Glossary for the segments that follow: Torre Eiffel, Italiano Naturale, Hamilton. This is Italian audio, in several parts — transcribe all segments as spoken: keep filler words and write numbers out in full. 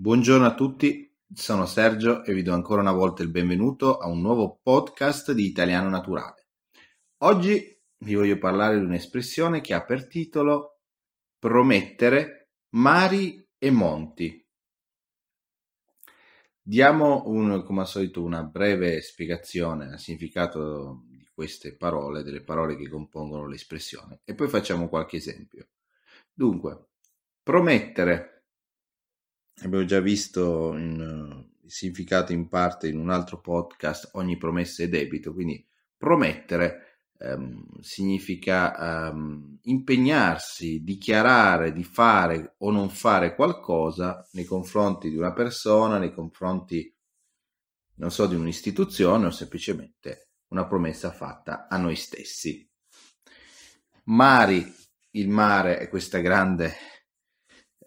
Buongiorno a tutti, sono Sergio e vi do ancora una volta il benvenuto a un nuovo podcast di Italiano Naturale. Oggi vi voglio parlare di un'espressione che ha per titolo promettere mari e monti. Diamo un, come al solito una breve spiegazione al significato di queste parole, delle parole che compongono l'espressione, e poi facciamo qualche esempio. Dunque, promettere. Abbiamo già visto in, uh, il significato in parte in un altro podcast, ogni promessa è debito, quindi promettere um, significa um, impegnarsi, dichiarare di fare o non fare qualcosa nei confronti di una persona, nei confronti, non so, di un'istituzione o semplicemente una promessa fatta a noi stessi. Mari, il mare è questa grande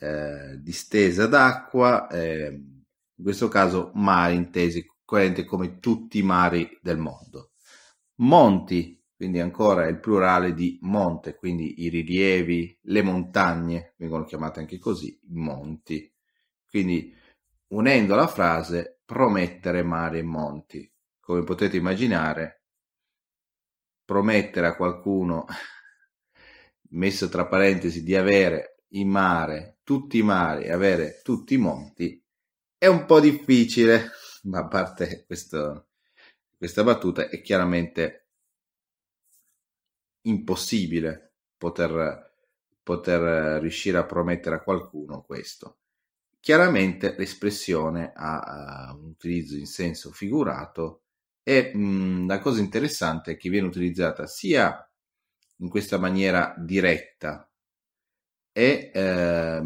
Eh, distesa d'acqua, eh, in questo caso mari intesi coerente come tutti i mari del mondo. Monti, quindi ancora il plurale di monte, quindi i rilievi, le montagne vengono chiamate anche così, i monti. Quindi unendo la frase promettere mari e monti, come potete immaginare, promettere a qualcuno, messo tra parentesi, di avere il mare, tutti i mari, avere tutti i monti è un po' difficile, ma a parte questo, questa battuta è chiaramente impossibile poter, poter riuscire a promettere a qualcuno questo. Chiaramente l'espressione ha un utilizzo in senso figurato e mh, la cosa interessante è che viene utilizzata sia in questa maniera diretta e eh,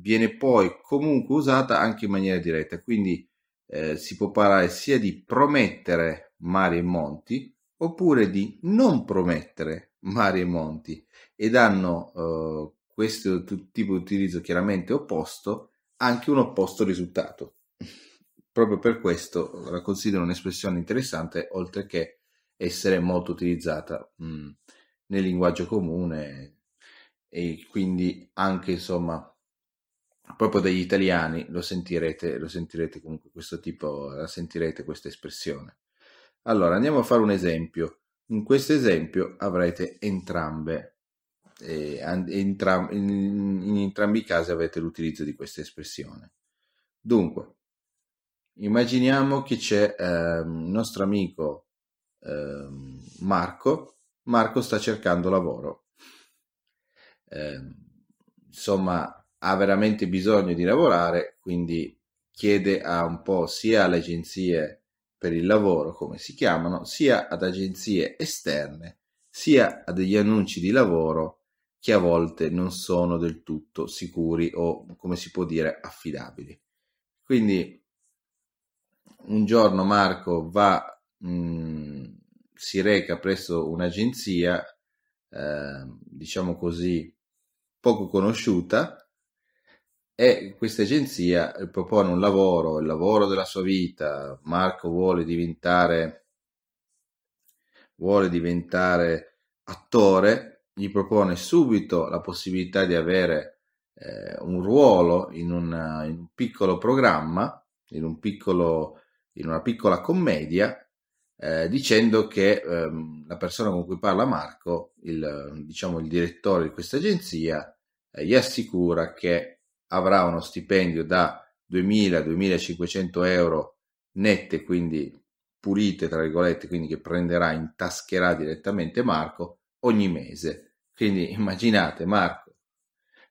viene poi comunque usata anche in maniera diretta, quindi eh, si può parlare sia di promettere mari e monti oppure di non promettere mari e monti, ed hanno eh, questo t- tipo di utilizzo chiaramente opposto anche un opposto risultato. Proprio per questo la considero un'espressione interessante, oltre che essere molto utilizzata mh, nel linguaggio comune e quindi anche, insomma, proprio dagli italiani lo sentirete, lo sentirete comunque questo tipo, la sentirete questa espressione. Allora andiamo a fare un esempio. In questo esempio avrete entrambe, eh, entram- in, in entrambi i casi avete l'utilizzo di questa espressione. Dunque, immaginiamo che c'è eh, il nostro amico eh, Marco. Marco sta cercando lavoro. Eh, insomma ha veramente bisogno di lavorare, quindi chiede a un po' sia alle agenzie per il lavoro, come si chiamano, sia ad agenzie esterne, sia a degli annunci di lavoro che a volte non sono del tutto sicuri o, come si può dire, affidabili. Quindi un giorno Marco va mh, si reca presso un'agenzia eh, diciamo così poco conosciuta, e questa agenzia propone un lavoro, il lavoro della sua vita. Marco vuole diventare vuole diventare attore, gli propone subito la possibilità di avere eh, un ruolo in, una, in un piccolo programma, in, un piccolo, in una piccola commedia, eh, dicendo che eh, la persona con cui parla Marco, il, diciamo il direttore di questa agenzia, eh, gli assicura che avrà uno stipendio da duemila a duemilacinquecento euro nette, quindi pulite tra virgolette, quindi che prenderà, intascherà direttamente Marco ogni mese. Quindi immaginate Marco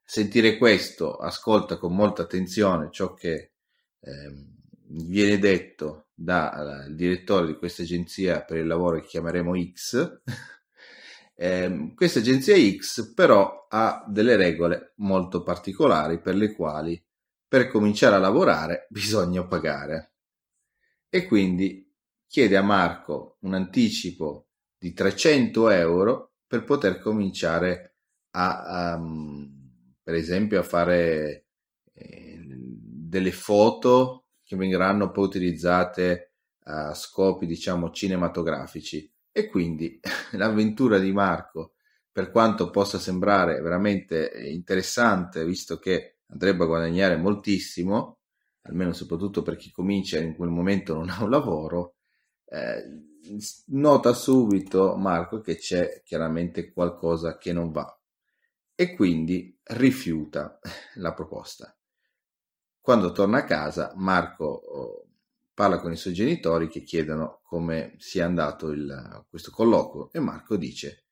sentire questo, ascolta con molta attenzione ciò che eh, viene detto dal direttore di questa agenzia per il lavoro che chiameremo X. Eh, questa agenzia X però ha delle regole molto particolari per le quali per cominciare a lavorare bisogna pagare, e quindi chiede a Marco un anticipo di trecento euro per poter cominciare a, a per esempio a fare eh, delle foto che verranno poi utilizzate a scopi, diciamo, cinematografici. E quindi l'avventura di Marco, per quanto possa sembrare veramente interessante, visto che andrebbe a guadagnare moltissimo, almeno soprattutto per chi comincia in quel momento non ha un lavoro, eh, nota subito Marco che c'è chiaramente qualcosa che non va e quindi rifiuta la proposta. Quando torna a casa Marco parla con i suoi genitori che chiedono come sia andato il, questo colloquio e Marco dice: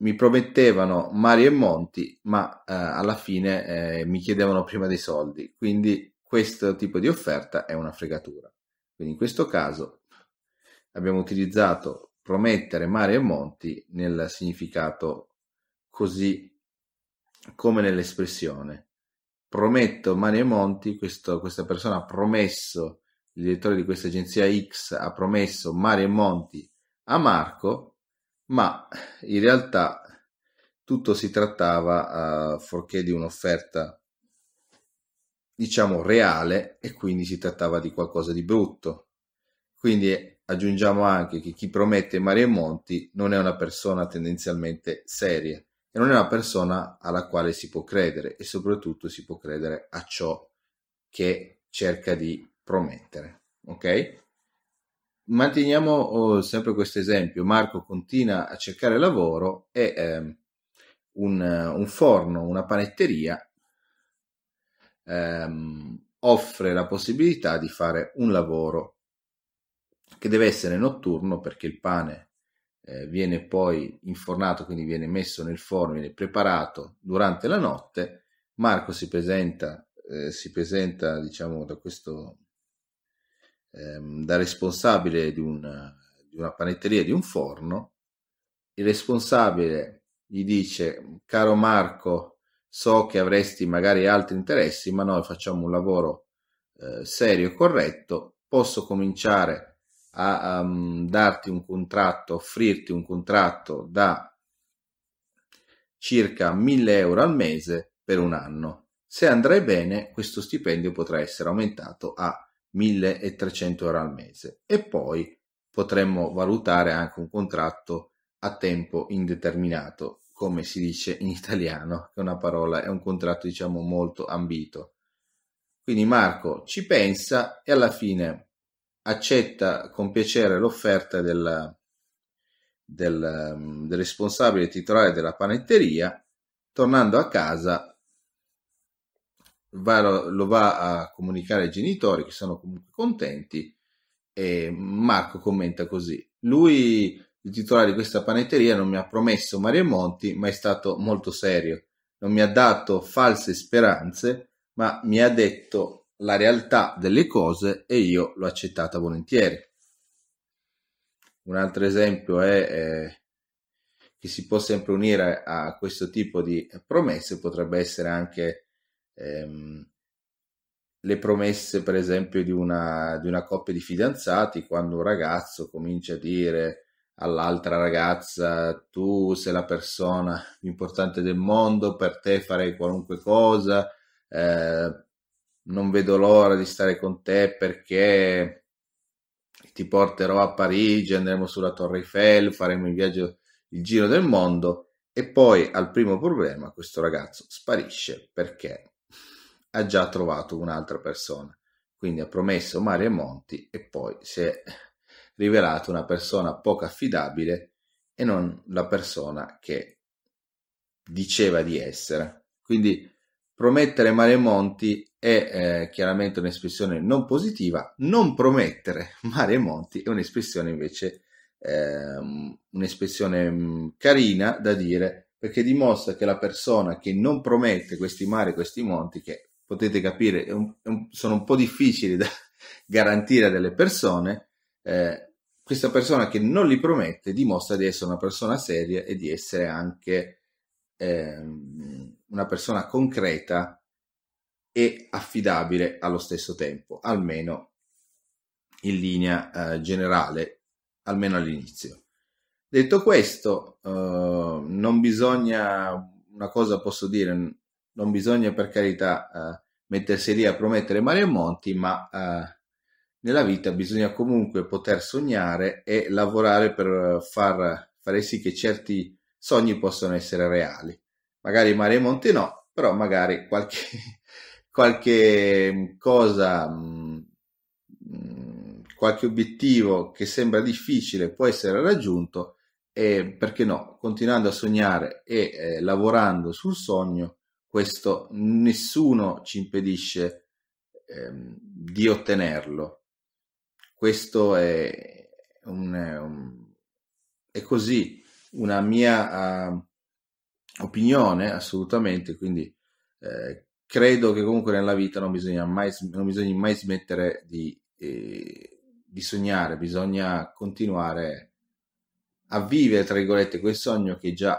mi promettevano mari e monti, ma eh, alla fine eh, mi chiedevano prima dei soldi, quindi questo tipo di offerta è una fregatura. Quindi in questo caso abbiamo utilizzato promettere mari e monti nel significato così come nell'espressione. Prometto mari e monti, questo, questa persona ha promesso, il direttore di questa agenzia X ha promesso mari e monti a Marco, ma in realtà tutto si trattava uh, forché di un'offerta, diciamo, reale, e quindi si trattava di qualcosa di brutto. Quindi aggiungiamo anche che chi promette mari e monti non è una persona tendenzialmente seria e non è una persona alla quale si può credere e soprattutto si può credere a ciò che cerca di promettere, ok? Manteniamo oh, sempre questo esempio. Marco continua a cercare lavoro e eh, un, un forno, una panetteria ehm, offre la possibilità di fare un lavoro che deve essere notturno, perché il pane eh, viene poi infornato, quindi viene messo nel forno, viene preparato durante la notte. Marco si presenta, eh, si presenta diciamo da questo... da responsabile di una, di una panetteria, di un forno. Il responsabile gli dice: caro Marco, so che avresti magari altri interessi, ma noi facciamo un lavoro eh, serio e corretto, posso cominciare a, a darti un contratto, offrirti un contratto da circa mille euro al mese per un anno. Se andrai bene, questo stipendio potrà essere aumentato a milletrecento euro al mese e poi potremmo valutare anche un contratto a tempo indeterminato, come si dice in italiano, che è una parola, è un contratto diciamo molto ambito. Quindi Marco ci pensa e alla fine accetta con piacere l'offerta del, del, del responsabile titolare della panetteria. Tornando a casa Va, lo va a comunicare ai genitori, che sono comunque contenti, e Marco commenta così: lui, il titolare di questa panetteria, non mi ha promesso mari e monti, ma è stato molto serio, non mi ha dato false speranze, ma mi ha detto la realtà delle cose e io l'ho accettata volentieri. Un altro esempio è eh, che si può sempre unire a questo tipo di promesse, potrebbe essere anche le promesse per esempio di una, di una coppia di fidanzati, quando un ragazzo comincia a dire all'altra ragazza: tu sei la persona più importante del mondo, per te farei qualunque cosa, eh, non vedo l'ora di stare con te perché ti porterò a Parigi, andremo sulla Torre Eiffel, faremo il viaggio, il giro del mondo, e poi al primo problema questo ragazzo sparisce perché ha già trovato un'altra persona. Quindi ha promesso mari e monti e poi si è rivelato una persona poco affidabile e non la persona che diceva di essere. Quindi promettere mari e monti è eh, chiaramente un'espressione non positiva, non promettere mari e monti è un'espressione invece eh, un'espressione carina da dire, perché dimostra che la persona che non promette questi mari e questi monti, che potete capire sono un po' difficili da garantire a delle persone, eh, questa persona che non li promette dimostra di essere una persona seria e di essere anche eh, una persona concreta e affidabile allo stesso tempo, almeno in linea eh, generale, almeno all'inizio. Detto questo, eh, non bisogna, una cosa posso dire, non bisogna per carità eh, mettersi lì a promettere mari e monti, ma eh, nella vita bisogna comunque poter sognare e lavorare per far, fare sì che certi sogni possano essere reali. Magari mari e monti no, però magari qualche, qualche cosa, mh, qualche obiettivo che sembra difficile può essere raggiunto, e perché no, continuando a sognare e eh, lavorando sul sogno, questo nessuno ci impedisce eh, di ottenerlo. Questo è, un, un, è così una mia uh, opinione, assolutamente, quindi eh, credo che comunque nella vita non bisogna mai, non bisogna mai smettere di, eh, di sognare, bisogna continuare a vivere, tra virgolette, quel sogno che è già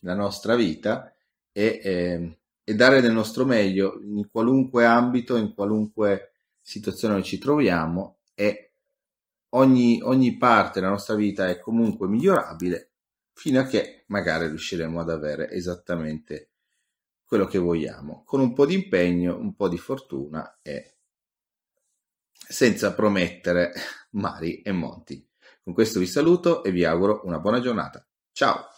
la nostra vita, E, eh, e dare del nostro meglio in qualunque ambito, in qualunque situazione ci troviamo, e ogni, ogni parte della nostra vita è comunque migliorabile, fino a che magari riusciremo ad avere esattamente quello che vogliamo, con un po' di impegno, un po' di fortuna e senza promettere mari e monti. Con questo vi saluto e vi auguro una buona giornata. Ciao!